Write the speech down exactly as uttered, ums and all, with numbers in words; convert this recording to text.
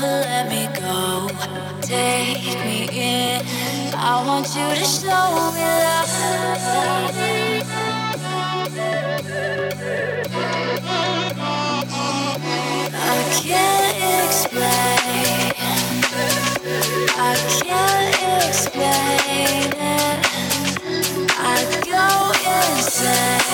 never let me go. Take me in. I want you to show me love. I can't explain. I can't explain it. I go insane.